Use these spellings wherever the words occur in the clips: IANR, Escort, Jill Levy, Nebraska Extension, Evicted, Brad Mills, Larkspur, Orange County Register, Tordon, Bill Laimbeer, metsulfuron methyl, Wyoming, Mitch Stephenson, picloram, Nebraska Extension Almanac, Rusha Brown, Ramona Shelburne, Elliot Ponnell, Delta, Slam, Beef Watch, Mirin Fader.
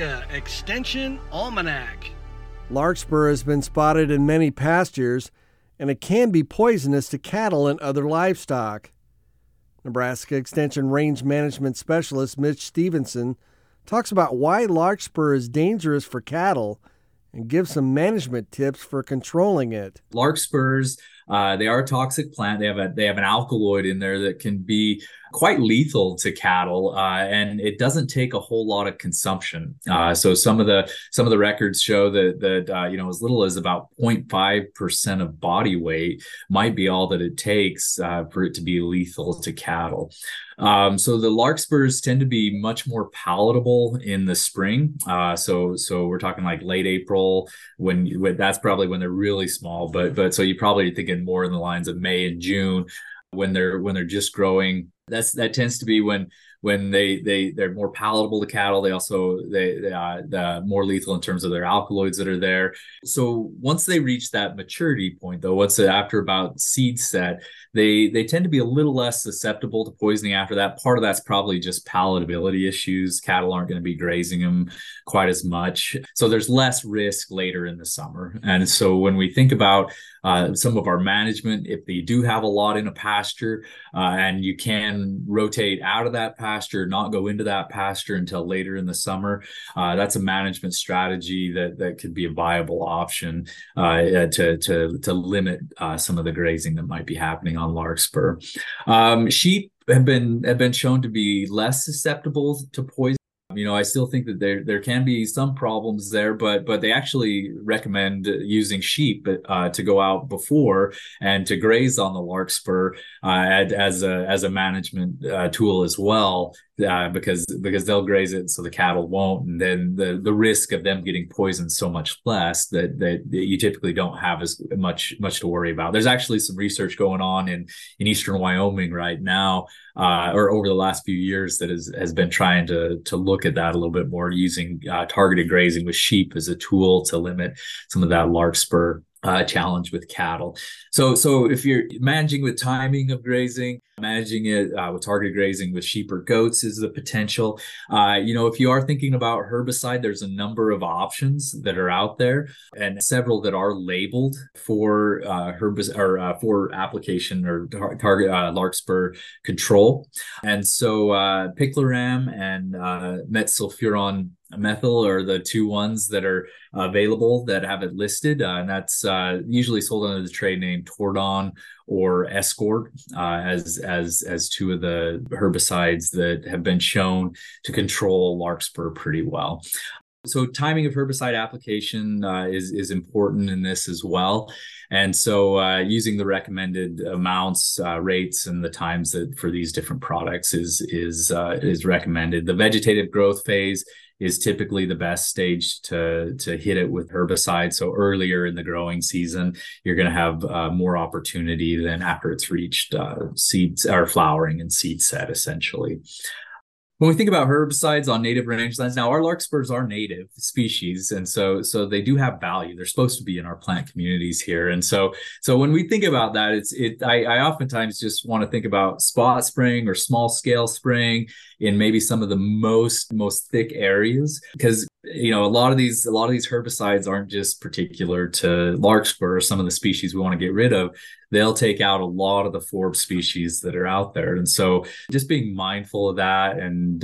Nebraska Extension Almanac. Larkspur has been spotted in many pastures, and it can be poisonous to cattle and other livestock. Nebraska Extension Range Management Specialist Mitch Stephenson talks about why larkspur is dangerous for cattle and gives some management tips for controlling it. Larkspurs, they are a toxic plant. They have an alkaloid in there that can be quite lethal to cattle, and it doesn't take a whole lot of consumption. So some of the records show that as little as about 0.5% of body weight might be all that it takes for it to be lethal to cattle. So the larkspurs tend to be much more palatable in the spring. So we're talking like late April when that's probably when they're really small. But so you're probably thinking more in the lines of May and June when they're just growing. That tends to be when they're more palatable to cattle. They also they're more lethal in terms of their alkaloids that are there. So once they reach that maturity point, though, after about seed set, they tend to be a little less susceptible to poisoning after that. Part of that's probably just palatability issues. Cattle aren't going to be grazing them quite as much, so there's less risk later in the summer. And so when we think about some of our management, if you do have a lot in a pasture and you can rotate out of that pasture, not go into that pasture until later in the summer, that's a management strategy that could be a viable option to limit some of the grazing that might be happening on larkspur. Sheep have been shown to be less susceptible to poison. I still think that there can be some problems there, but they actually recommend using sheep to go out before and to graze on the larkspur as a management tool as well, because they'll graze it so the cattle won't, and then the risk of them getting poisoned so much less that you typically don't have as much to worry about. There's actually some research going on in eastern Wyoming right now, or over the last few years, that has been trying to look at that a little bit more, using targeted grazing with sheep as a tool to limit some of that larkspur challenge with cattle. So if you're managing with timing of grazing, managing it with targeted grazing with sheep or goats is the potential. If you are thinking about herbicide, there's a number of options that are out there, and several that are labeled for for application or target larkspur control. And so picloram and metsulfuron methyl are the two ones that are available that have it listed, and that's usually sold under the trade name Tordon or Escort, as two of the herbicides that have been shown to control larkspur pretty well. So timing of herbicide application is important in this as well. And so using the recommended amounts, rates, and the times that for these different products is recommended. The vegetative growth phase is typically the best stage to hit it with herbicide. So earlier in the growing season, you're going to have more opportunity than after it's reached seeds or flowering and seed set, essentially. When we think about herbicides on native rangelands, now our larkspurs are native species, and so they do have value. They're supposed to be in our plant communities here, and so when we think about that, I oftentimes just want to think about spot spraying or small scale spraying in maybe some of the most thick areas, because a lot of these herbicides aren't just particular to larkspur or some of the species we want to get rid of. They'll take out a lot of the forb species that are out there. And so just being mindful of that and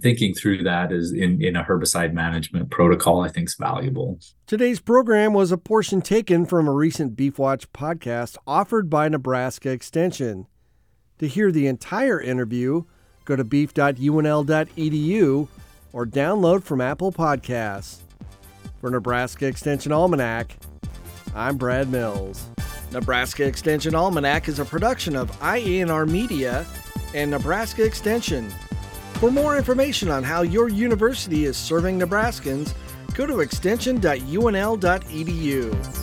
thinking through that is in a herbicide management protocol, I think, is valuable. Today's program was a portion taken from a recent Beef Watch podcast offered by Nebraska Extension. To hear the entire interview, go to beef.unl.edu or download from Apple Podcasts. For Nebraska Extension Almanac, I'm Brad Mills. Nebraska Extension Almanac is a production of IANR Media and Nebraska Extension. For more information on how your university is serving Nebraskans, go to extension.unl.edu.